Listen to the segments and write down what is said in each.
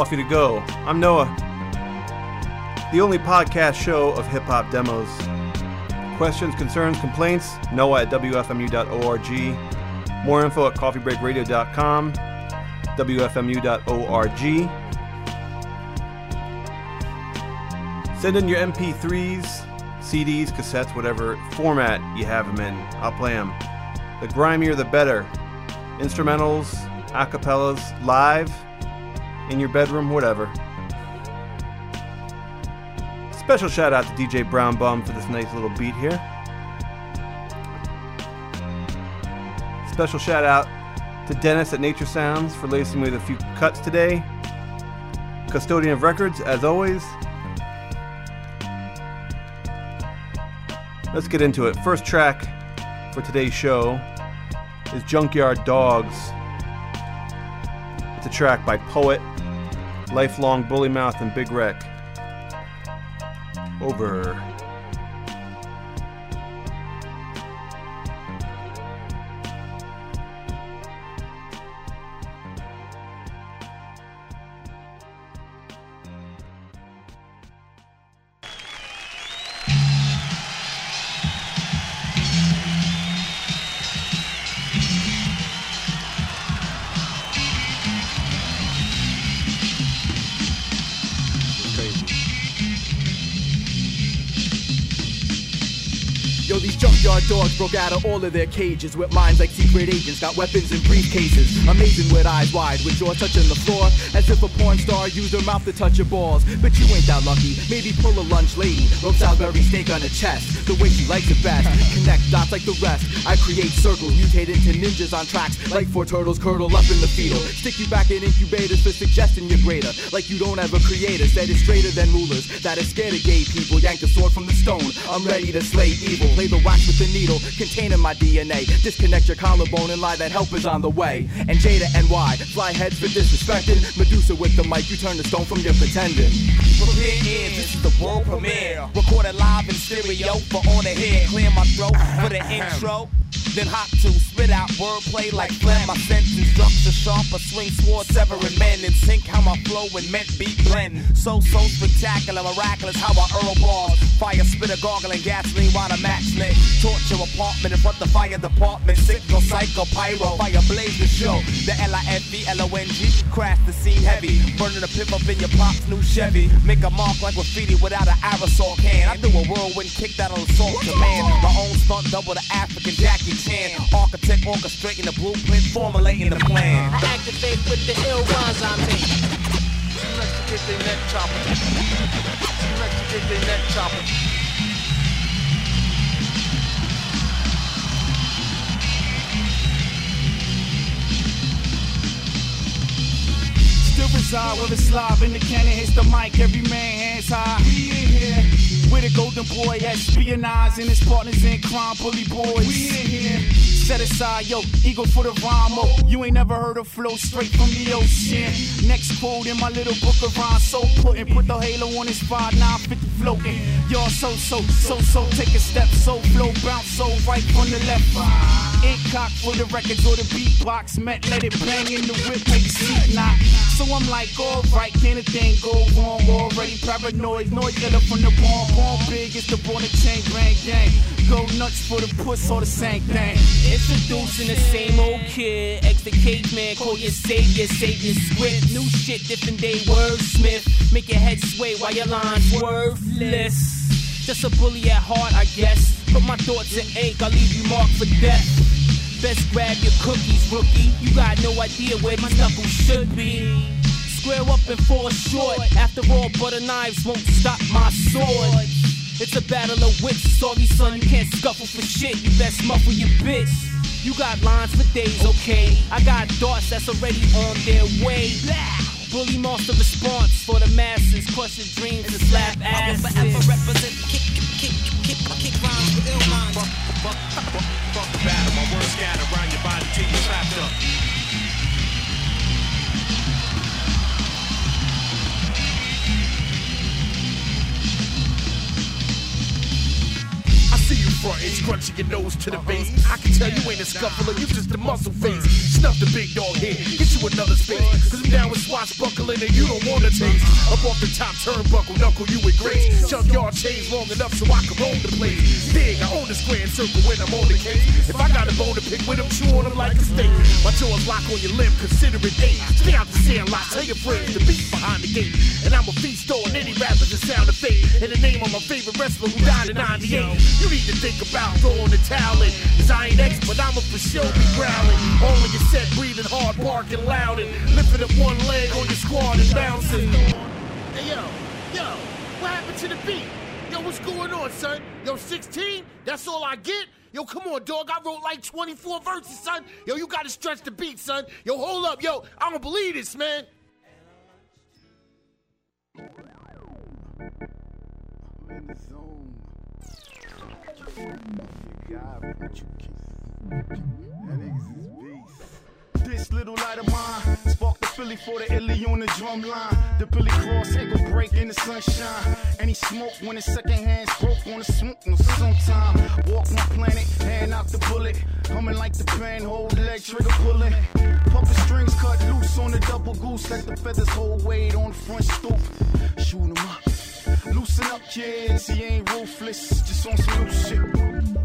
Coffee to Go. I'm Noah, the only podcast show of hip-hop demos. Questions, concerns, complaints, Noah at WFMU.org. More info at coffeebreakradio.com, WFMU.org. Send in your MP3s, CDs, cassettes, whatever format you have them in. I'll play them. The grimier, the better. Instrumentals, acapellas, live, in your bedroom, whatever. Special shout out to DJ Brown Bum for this nice little beat here. Special shout out to Dennis at Nature Sounds for lacing me with a few cuts today. Custodian of records, as always. Let's get into it. First track for today's show is Junkyard Dogs. It's a track by Poet, Lifelong, Bully Mouth, and Big Wreck. Over. Dogs broke out of all of their cages with minds like secret agents, got weapons and briefcases. Amazing with eyes wide, with jaws touching the floor, as if a porn star used her mouth to touch your balls. But you ain't that lucky, maybe pull a lunch lady, rope Salisbury steak on her chest, the way she likes it best. Connect dots like the rest, I create circles, mutate into ninjas on tracks, like four turtles curled up in the fetal. Stick you back in incubators for suggesting you're greater, like you don't have a creator that is straighter than rulers, that is scared of gay people. Yank the sword from the stone, I'm ready to slay evil. Play the wax with the needle containing my DNA. Disconnect your collarbone and lie that help is on the way. And J to NY, fly heads for disrespecting. Medusa with the mic, you turn the stone from your pretending. Prepare ears, this is the world premiere. Recorded live in stereo for on the head. Clear my throat for the intro. Then hop to, spit out wordplay like phlegm. My sentence structure sharp, a swing sword severing men. And sync how my flow and meant beat blend. So spectacular, miraculous how I hurl balls. Fire spitter gargling gasoline while the match lit. Torture apartment in front the fire department. Signal psycho pyro, fire blaze the show. The LIFBLONG, crash the scene heavy. Burning a pimp up in your pop's new Chevy. Make a mark like graffiti without an aerosol can. I do a whirlwind kick that'll assault your man. My own stunt double the African jack. Architect orchestrating the blueprint, formulating the plan. I activate with the ill ones I make. Select to get their neck chopper. Select to get their neck chopper. Still reside where it's live and the cannon hits the mic. Every man hands high. We in here. We're the golden boy, espionage and his partners in crime, bully boys. We in here. Set aside, yo, ego for the rhyme, oh. You ain't never heard a flow straight from the ocean. Next quote in my little book of rhymes, so potent. Put the halo on his 5, 9, 50 floating. Y'all so, take a step, so flow, bounce, so right from the left. Ink cock for the records or the beatbox, met, let it bang in the whip, make the seat knock. So I'm like, alright, can a thing go wrong? Already paranoid, noise killer from the bomb. Born big, it's the born and chain, grand gang. Go nuts for the puss, all the same thing. Introducing the same old kid. Eggs the caveman, call your savior, save your script. New shit, different day wordsmith. Make your head sway while your line's worthless. Just a bully at heart, I guess. Put my thoughts in ache, I'll leave you marked for death. Best grab your cookies, rookie. You got no idea where these knuckles should be. Square up and fall short. After all, butter knives won't stop my sword. It's a battle of wits. Sorry, son, you can't scuffle for shit. You best muffle your bitch. You got lines for days, okay? I got darts that's already on their way. Bully monster response for the masses. Crush your dreams and slap asses. I will forever represent kick rhymes with ill minds. Fuck the battle. My words scatter around your body till you're trapped up. frontin', crunching your nose to the base. I can tell you ain't a scuffler, you just a muscle face. Snuff the big dog head, get you another space. Cause I'm down with swashbuckling and you don't wanna taste. Up off the top turnbuckle, knuckle you with grace. Junkyard chains long enough so I can roam the place. Dig, I own the square and circle when I'm on the case. If I got a bone to pick with them, chew on them like a steak. My jaw's lock on your limb, consider it eight. Stay out the sand lot, tell your friends the beat behind the gate. And I'm a feast on any rapper that sound of fade. In the name of my favorite wrestler who died in 98. You need to think about throwing the towel in. Cause I ain't X, but I'ma for sure be growling. All in your set, breathing hard, barking loud, and lifting up one leg on your squad and bouncing. Hey yo, what happened to the beat? Yo, what's going on, son? Yo, 16? That's all I get? Yo, come on, dog. I wrote like 24 verses, son. Yo, you gotta stretch the beat, son. Yo, hold up, yo. I don't believe this, man. I'm in the zone. That niggas is beast. This little light of mine, spark the Philly for the illy on the drum line. The Billy Cross ain't gon' break in the sunshine. Any smoke when the second hand's broke on the swoop, no sometime. Walk my planet, hand out the bullet. Humming like the pen, hold leg, trigger pulling. Puppet strings cut loose on the double goose. Let the feathers hold weight on the front stoop. Shoot 'em up. Loosen up, kids, he ain't ruthless, just on some new shit.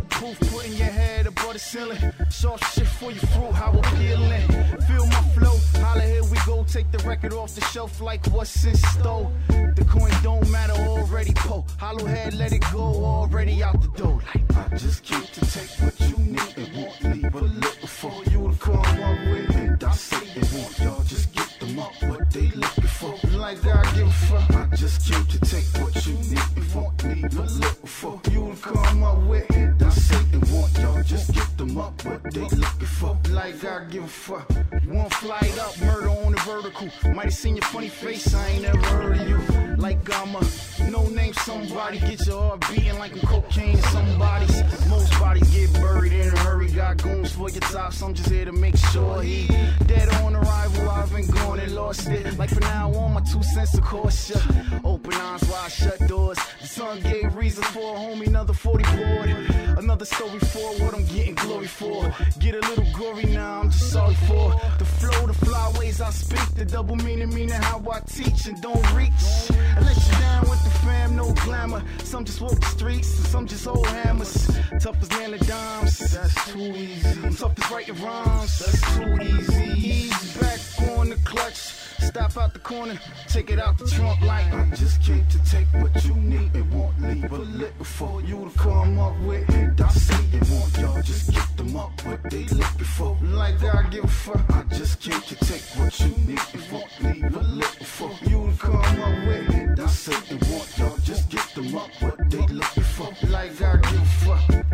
Proof putting your head above the ceiling. Sharp shit for your fruit, how appealing. Feel my flow, holla, here we go. Take the record off the shelf like what's in store. The coin don't matter, already po. Hollow head, let it go, already out the door. Like, I just keep to take what you need and won't leave a little for you to come up with. And I say it won't, y'all just get them up what they looking for. Like that, I give a fuck. I just keep to take what you need and won't leave a little for you to come up with. And I say it won't, y'all just get them up what they looking for. Like I give a fuck. One flight up, murder on the vertical. Might have seen your funny face, I ain't never heard of you. Like I'm a no-name somebody. Get your heart beating like a cocaine somebody's. Most bodies get buried in a hurry. Got goons for your tops, I'm just here to make sure he dead on arrival. I've been gone and lost it. Like for now on, my 2 cents of caution. Open eyes, wide shut doors. The sun gave reasons for a homie, another 40 board. Another story for what I'm getting glory for. Get a little gory now, I'm just sorry for the flow, the flyways I speak, the double meaning how I teach and don't reach. I let you down with the fam, no glamour. Some just walk the streets, and some just old hammers. Tough as man of dimes, that's too easy. I'm tough as writing rhymes, that's too easy. Ease back on the clutch. Stop out the corner, take it out the trunk like I just came to take what you need and won't leave a little for you to come up with. And I say it won't, y'all just get them up what they looking for. Like I give a fuck. I just came to take what you need and won't leave a little for you to come up with. And I say it won't, y'all just get them up what they looking for. Like I give a fuck. Take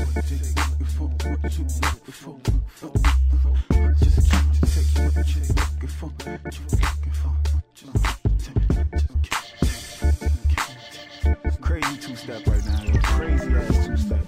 what they looking for, what you looking for. I just came to take what you looking for. Crazy two-step right now. Crazy ass two-step.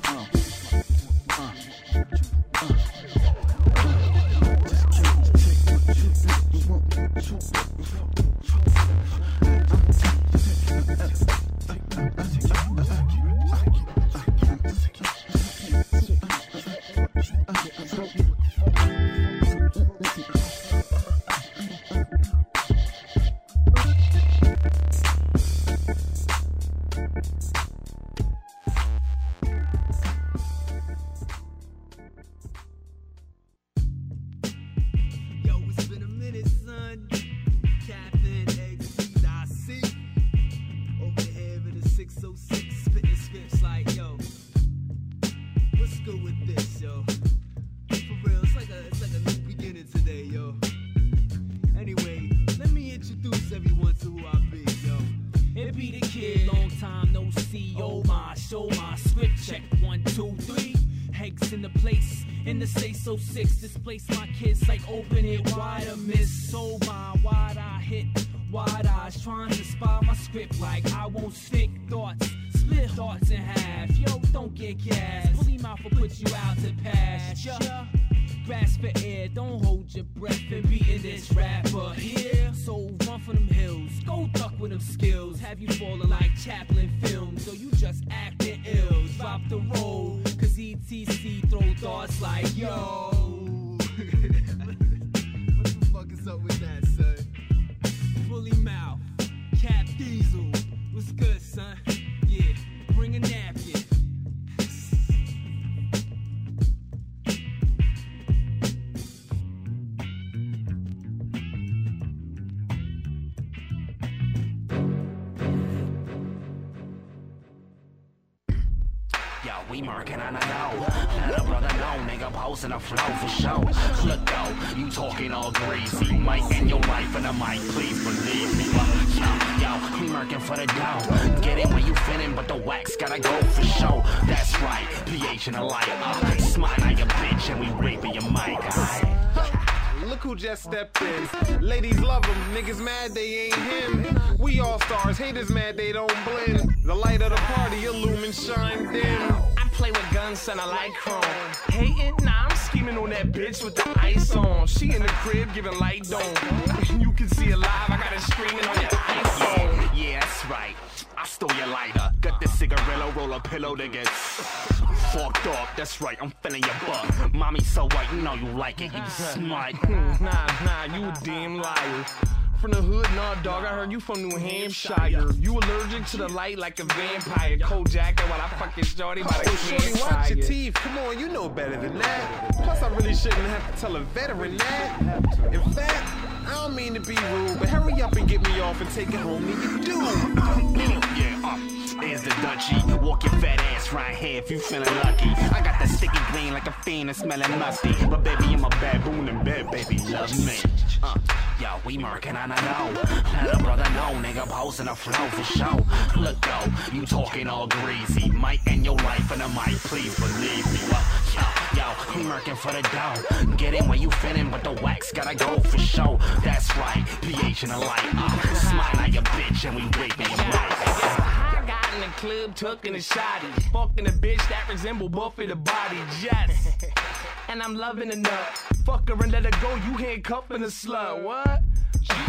Place my kids like open it wide, I miss so blind, wide eye hit, wide eyes trying to spy my script like I won't stick thoughts, split thoughts in half. Yo, don't get gas, Bully Mouth will put you out to pasture. Grasp for air, don't hold your breath and beating this rapper here. So run for them hills, go duck with them skills. Have you falling like Chaplin films, or you just acting ill? Drop the roll, cause ETC throw darts like yo. What the fuck is up with that, son? Bully Mouth, Cap Diesel, what's good, son? Yeah, bring a napkin. We marking on a go, let a brother know, nigga posting a flow for show. Look though, you talking all greasy, you might end your life in a mic, please believe me. Yo, we marking for the dough, get it when you fitting, but the wax gotta go for show. That's right, pH and a light, smile on your bitch and we raping your mic, alright? Look who just stepped in. Ladies love him, niggas mad they ain't him. We all stars, haters mad they don't blend. The light of the party illumines shine dim. I play with guns and I like chrome. Hatin'? Nah, I'm scheming on that bitch with the ice on. She in the crib giving light dome. You can see it live, I got it streaming on your iPhone. Yeah, that's right. I stole your lighter. Got the cigarillo, roll a pillow to get fucked up. That's right, I'm finna your butt. Mommy so white, you know you like it, you smart. Nah, you a damn liar. From the hood, nah, dog, I heard you from New Hampshire. You allergic to the light like a vampire. Cold jacket while I fucking shorty by the shorty, watch your teeth, come on, you know better than that. Plus, I really shouldn't have to tell a veteran that. In fact, I don't mean to be rude, but hurry up and get me off and take it home to you do. Yeah, there's the Dutchie. Walk your fat ass right here if you feeling lucky. I got that sticky green like a fiend and smelling musty. But baby, I'm a baboon in bed, baby, love me. Yo, we marking on a no. Let a brother know, nigga, posting a flow for show. Look though, you talking all greasy. Might end your life and I might, please believe me. Yo, we marking for the dough. Get in where you fitting, but the wax gotta go for show. That's right, pH and a light. Smile at your bitch and we raping your life. In the club, tucking a shotty, fucking a bitch that resemble Buffy the Body, yes. And I'm loving the nut, fuck her and let her go, you handcuffing a slut, what?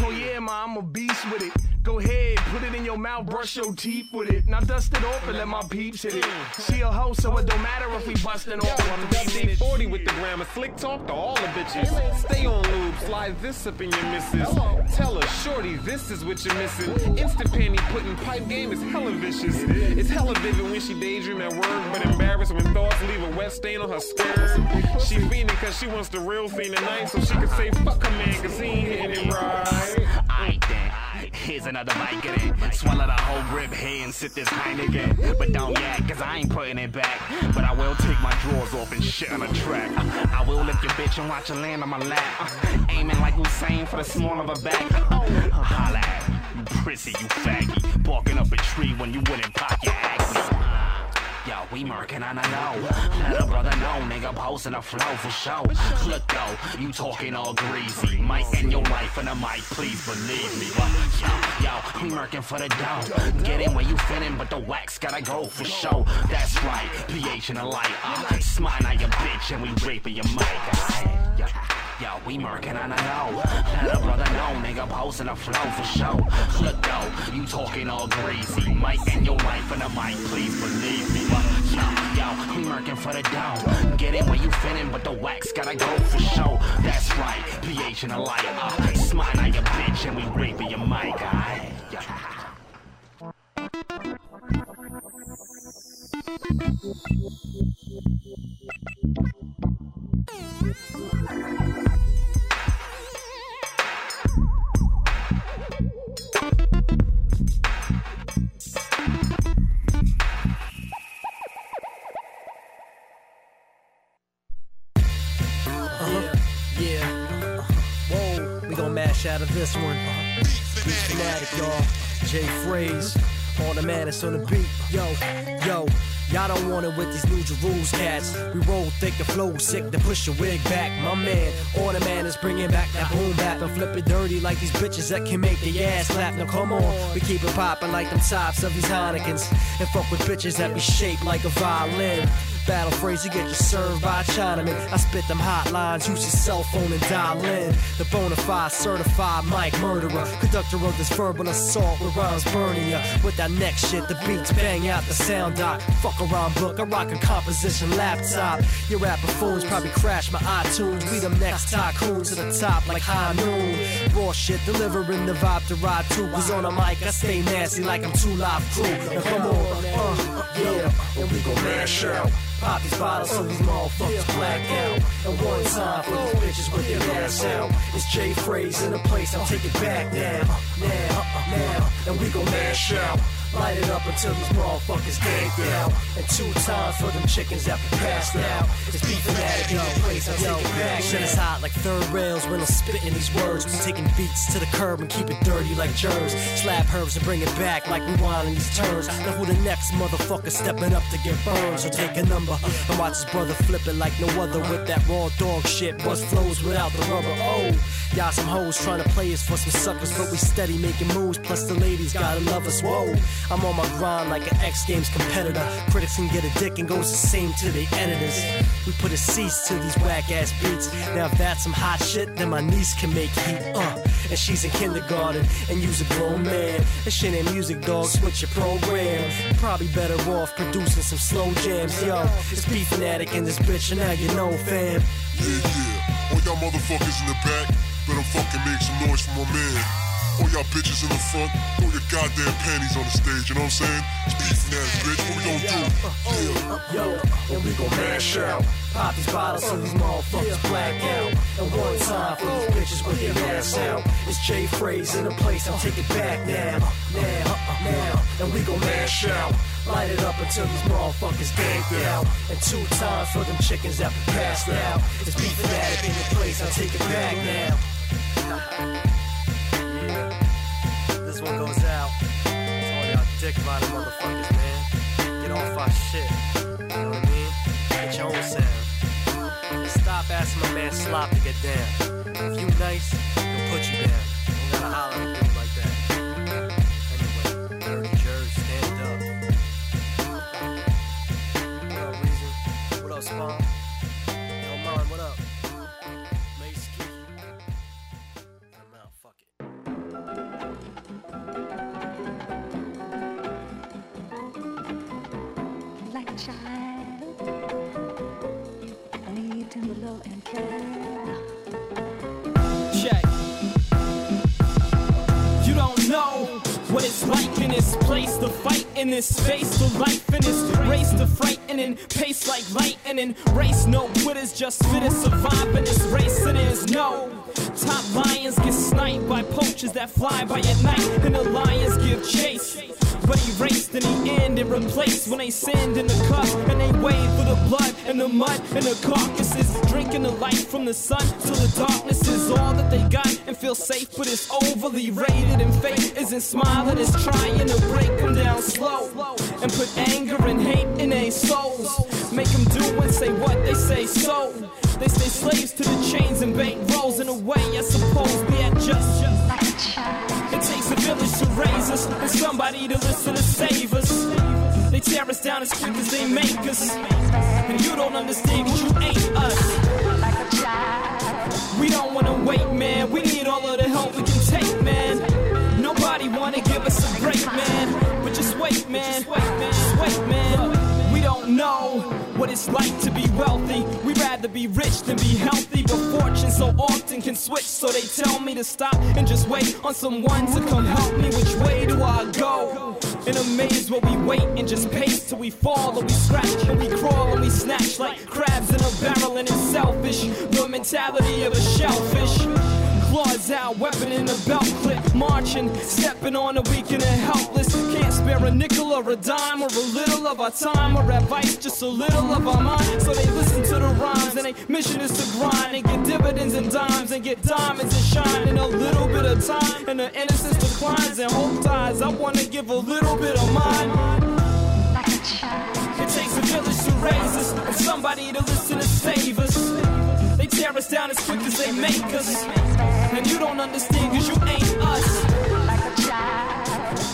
Oh yeah, ma, I'm a beast with it. Go ahead, put it in your mouth, brush your teeth with it. Now dust it off and let my peeps hit it. She a hoe, so it don't matter if we bustin' off on the 40 with the grammar, slick talk to all the bitches. Stay on lube, slide this up in your missus. Tell her, shorty, this is what you're missing. Instant panty putting pipe game is hella vicious. It's hella vivid when she daydream at work, but embarrassed when thoughts leave a wet stain on her skirt. She fiending cause she wants the real thing tonight, so she can say fuck her man cause he ain't hitting it right. Here's another mic in it. Swallow the whole grip here and sip this Heineken. But don't yak, cause I ain't putting it back. But I will take my drawers off and shit on a track. I will lift your bitch and watch her land on my lap. Aiming like Hussein for the small of her back. Holla at me, you prissy, you faggy. Barking up a tree when you wouldn't pop your acne. Yo, we marking on a no. Let a brother know, nigga, posting a flow for show. Look though, you talking all greasy. Might end your life and I might, please believe me. Yo, we marking for the dough. Get in where you fitting, but the wax gotta go for show. That's right, pH and a light. Smile on your bitch and we raping your mic. Yo, we marking on a no. Let a brother know, nigga, posting a flow for show. Look though, you talking all greasy. Might end your life and I might, please believe me. Yo, we marking for the dough. Get in where you fitting, but the wax gotta go for show. That's right, pH and a light. Smile on your bitch and we raping your mic, alright? Out of this one, Fanatic, y'all. J Freize on the madness on the beat. Yo, Y'all don't want it with these new rules cats. We roll thick, the flow sick, to push your wig back. My man, all the man is bringing back that boom bap and flip it dirty like these bitches that can make their ass slap. Now come on, we keep it poppin' like them tops of these Heinekens and fuck with bitches that be shaped like a violin. Battle phrase, you get your served by Chinaman. I spit them hotlines, use your cell phone and dial in. The bona fide, certified mic murderer, conductor of this verbal assault with rhymes burning ya. With that next shit, the beats bang out the sound doc. Fuck around book, I rock a composition laptop. Your rapper phones probably crash my iTunes. We them next tycoons to the top like high noon. Raw shit, delivering the vibe to ride to. Cause on a mic, I stay nasty like I'm too live crew. Now come on, yeah, and we gon' mash out. Pop these bottles so these motherfuckers black out. And one time for these bitches with their ass out. It's Jay Freize in the place, I'll take it back now. And we gon' mash out. Light it up until these motherfuckers ganked out. And 2 times for them chickens that we passed out. It's beef and that in the place, I'll take it back. Shit is hot like third rails when I'm spitting these words. We taking beats to the curb and keep it dirty like germs. Slap herbs and bring it back like we winding these turns. Now who the next motherfucker stepping up to get burned? So take a number and watch his brother flip it like no other with that raw dog shit. Bust flows without the rubber. Oh, y'all some hoes trying to play us for some suckers, but we steady making moves. Plus the ladies gotta love us. Whoa, I'm on my grind like an X Games competitor. Critics can get a dick and goes the same to the editors. We put a cease to these whack ass beats. Now if that's some hot shit, then my niece can make heat up. And she's in kindergarten and you's a grown man. That shit ain't music, dog. Switch your program. You're probably better off producing some slow jams, yo. It's Beef Fanatic and this bitch, and now you know, fam. Yeah. All y'all motherfuckers in the back, better fucking make some noise for my man. All y'all bitches in the front, throw your goddamn panties on the stage, you know what I'm saying? It's Beef Fanatic, bitch, what we gon' do? Yo, and we gon' mash out. Pop these bottles so these motherfuckers black out. And one time for these bitches with their ass out. It's Jay Freize in the place, I'll take it back now. And we gon' mash out. Light it up until these motherfuckers ganked out. And 2 times for them chickens that we passed out. It's Beef Fanatic in the place, I'll take it back now. Yeah, this one goes out. It's all y'all dick riding motherfuckers, man. Get off our shit, you know what I mean? Get your own sound. Stop asking my man Slop to get down. If you nice, he'll put you down. Don't gotta holler at me like that. Anyway, dirty jerk, stand up. Mom. Yo, Mom, what up? Mace Key. I'm out, fuck it. Like a child, I need to love and care. Check. You don't know what it's like in this place, the fight in this space, the life in this race, the frightening pace like lightning, race no quitters, just fittest survive in this race, and there's no top lions get sniped by poachers that fly by at night, and the lions give chase, but erased in the end and replaced when they send in the cup, and they wade through the blood and the mud and the carcasses, drinking the light from the sun till the darkness is all that they got and feel safe, but it's overly rated and fate isn't smiling, it's trying to break them down slow and put anger and hate in their souls, make them do and say what they say, so they stay slaves to the chains and bank rolls, in a way I suppose we are just it takes a village to raise us and somebody to listen to save us. They tear us down as quick as they make us, and you don't understand cause you ain't us. Like a child, we don't wanna wait, man. We need all of the help we can take, man. Nobody wanna give us a break, man. But just wait, man. Just wait, man. Just wait, man. We don't know what it's like to be wealthy. We'd rather be rich than be healthy, but fortune so often can switch, so they tell me to stop and just wait on someone to come help me. Which way do I go? In a maze where we wait and just pace till we fall, or we scratch and we crawl and we snatch like crabs in a barrel, and it's selfish, the mentality of a shellfish. Claws out, weapon in a belt clip, marching, stepping on the weak and helpless. Can't spare a nickel or a dime or a little of our time or advice, just a little of our mind. So they listen to the rhymes and their mission is to grind and get dividends and dimes and get diamonds and shine in a little bit of time. And the innocence declines and hope dies. I wanna give a little bit of mine. It takes killers who raise us, and somebody to listen and save us. They tear us down as quick as they make us, and you don't understand cause you ain't us.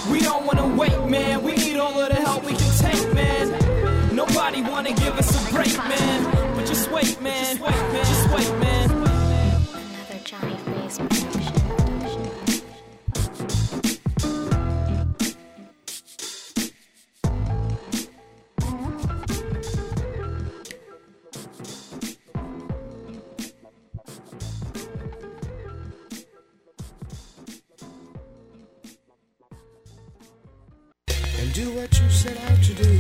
We don't wanna wait, man, we need all of the help we can take, man. Nobody wanna give us a break, man, but just wait, man, just wait, man. Another Johnny Freize production. Do what you set out to do.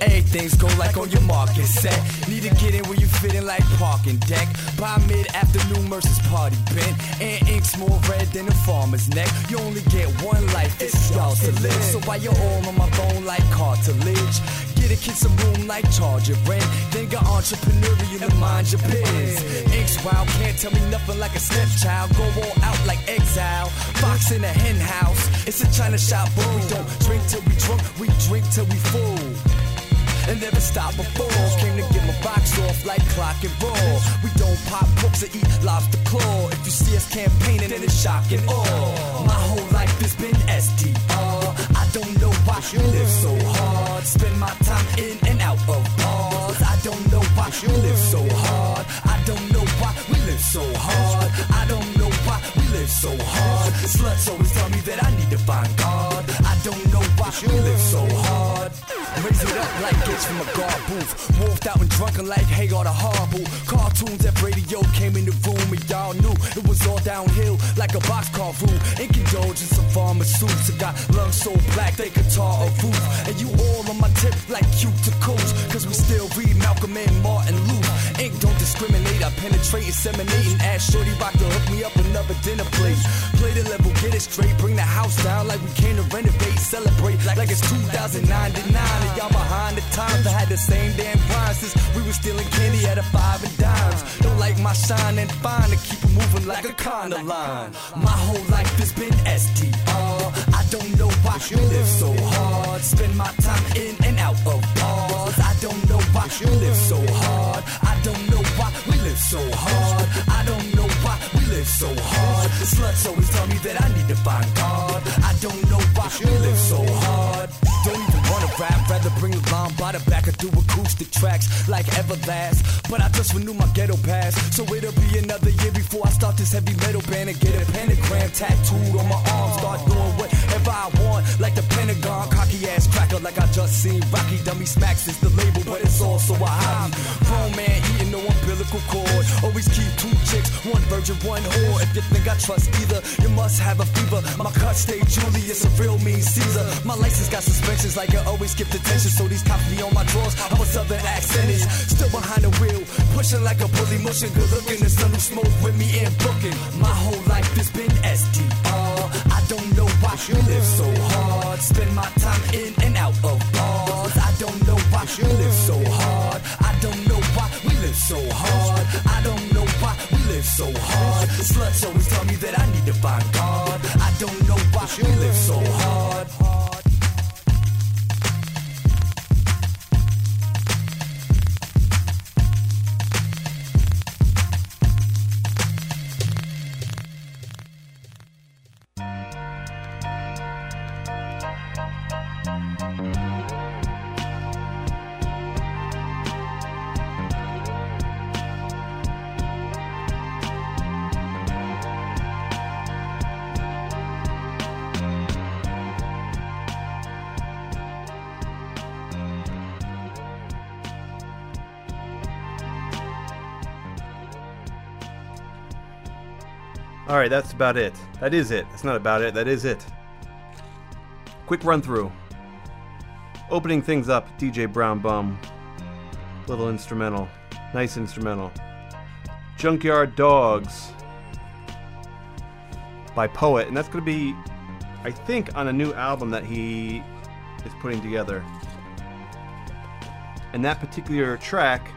Everything's go like on your market set. Need to get in where you fit in like parking deck. By mid-afternoon, Mercer's party bent. And ink's more red than a farmer's neck. You only get one life, it's y'all to live. So while you're all on my phone like cartilage, get a kid some room like charge your rent. Then go entrepreneurial and mind your biz. Inks wild, can't tell me nothing like a stepchild. Go all out like exile, fox in a hen house. It's a China shop, but we don't drink till we drunk. We drink till we full. And never stop before. Came to get my box off like clock and roll. We don't pop books or eat lobster claw. If you see us campaigning, then it's shock and awe. My whole life has been SDR. I don't know why you live so hard. Spend my time in and out of bars. I don't know why you live so hard. I don't know why we live so hard. I don't know why we live so hard. Sluts always tell me that I need to find God. I don't know why you live so hard. Raise it up like kids from a guard booth. Wolfed out and drunken like hay on a harbor. Cartoons at radio came in the room and y'all knew it was all downhill like a boxcar rule. In condolence of farmer suits. I got lungs so black they could tar a roof. And you all on my tip like cuticles. Cause we still read Malcolm and Martin Luther. Ink don't discriminate, I penetrate, inseminate. And ask Shorty Rock to hook me up another dinner plate. Play the level, get it straight. Bring the house down like we came to renovate. Celebrate like it's 2009 to 9. And y'all behind the times. I had the same damn rhymes since we was stealing candy at a 5 and dimes. Don't like my shine and fine to keep it moving like a condo line. My whole life has been STR. I don't know why you live so hard. Spend my time in and out of bars. I don't know why you live so hard. I don't know why we live so hard. I don't know why we live so hard. Sluts always tell me that I need to find God. I don't know why you live so hard. Don't even wanna rap, rather bring the line by the back and do acoustic tracks like Everlast. But I just renew my ghetto pass, so it'll be another year before I start this heavy metal band and get a pentagram tattooed on my arm. Start doing whatever I want, like the Pentagon, cocky ass cracker, like I just seen Rocky. Dummy Smacks is the label, but it's also a hobby. Grown man eating no umbilical cord. Always keep 2 chicks, 1 virgin, 1 whore. If you think I trust either, you must have a fever. My cut stay Julius, a real mean Caesar. My license got suspensions, like I always skip detention. So these cops be on my drawers, how a southern accent is. Still behind the wheel, pushing like a bully motion. Good looking, the son who smoked with me and booking. My whole life has been SDR. I don't know why you live so hard. Spend my time in and out of bars. I don't know why you live so hard. I don't know why we live so hard. I don't know why we live so hard. Sluts always tell me that I need to find God. I don't know why you live so hard. Alright, that's about it. That is it. That's not about it. That is it. Quick run through. Opening things up, DJ Brown Bum. Little instrumental. Nice instrumental. Junkyard Dogs by Poet. And that's going to be, I think, on a new album that he is putting together. And that particular track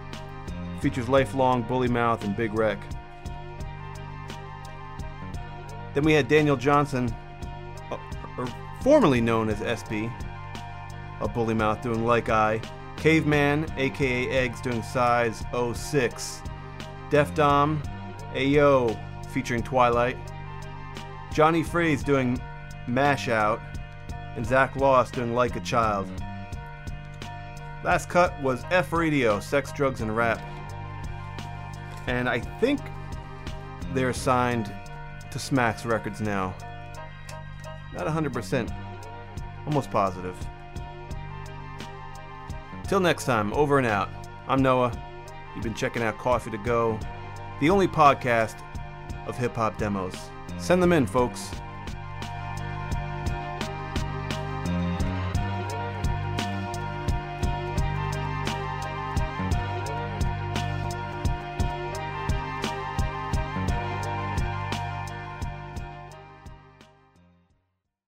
features Lifelong, Bully Mouth, and Big Wreck. Then we had Daniel Johnson, formerly known as SB, of Bully Mouth doing Like I, Caveman, aka Eggs, doing Size 06, Def Dom, Ayo featuring Twilight, Johnny Freize doing Mash Out, and Zach Lost doing Like a Child. Last cut was F Radio, Sex, Drugs, and Rap. And I think they're signed to Smacks Records now. Not 100%, almost positive. Till next time, over and out. I'm Noah. You've been checking out Coffee to Go, the only podcast of hip-hop demos. Send them in, folks.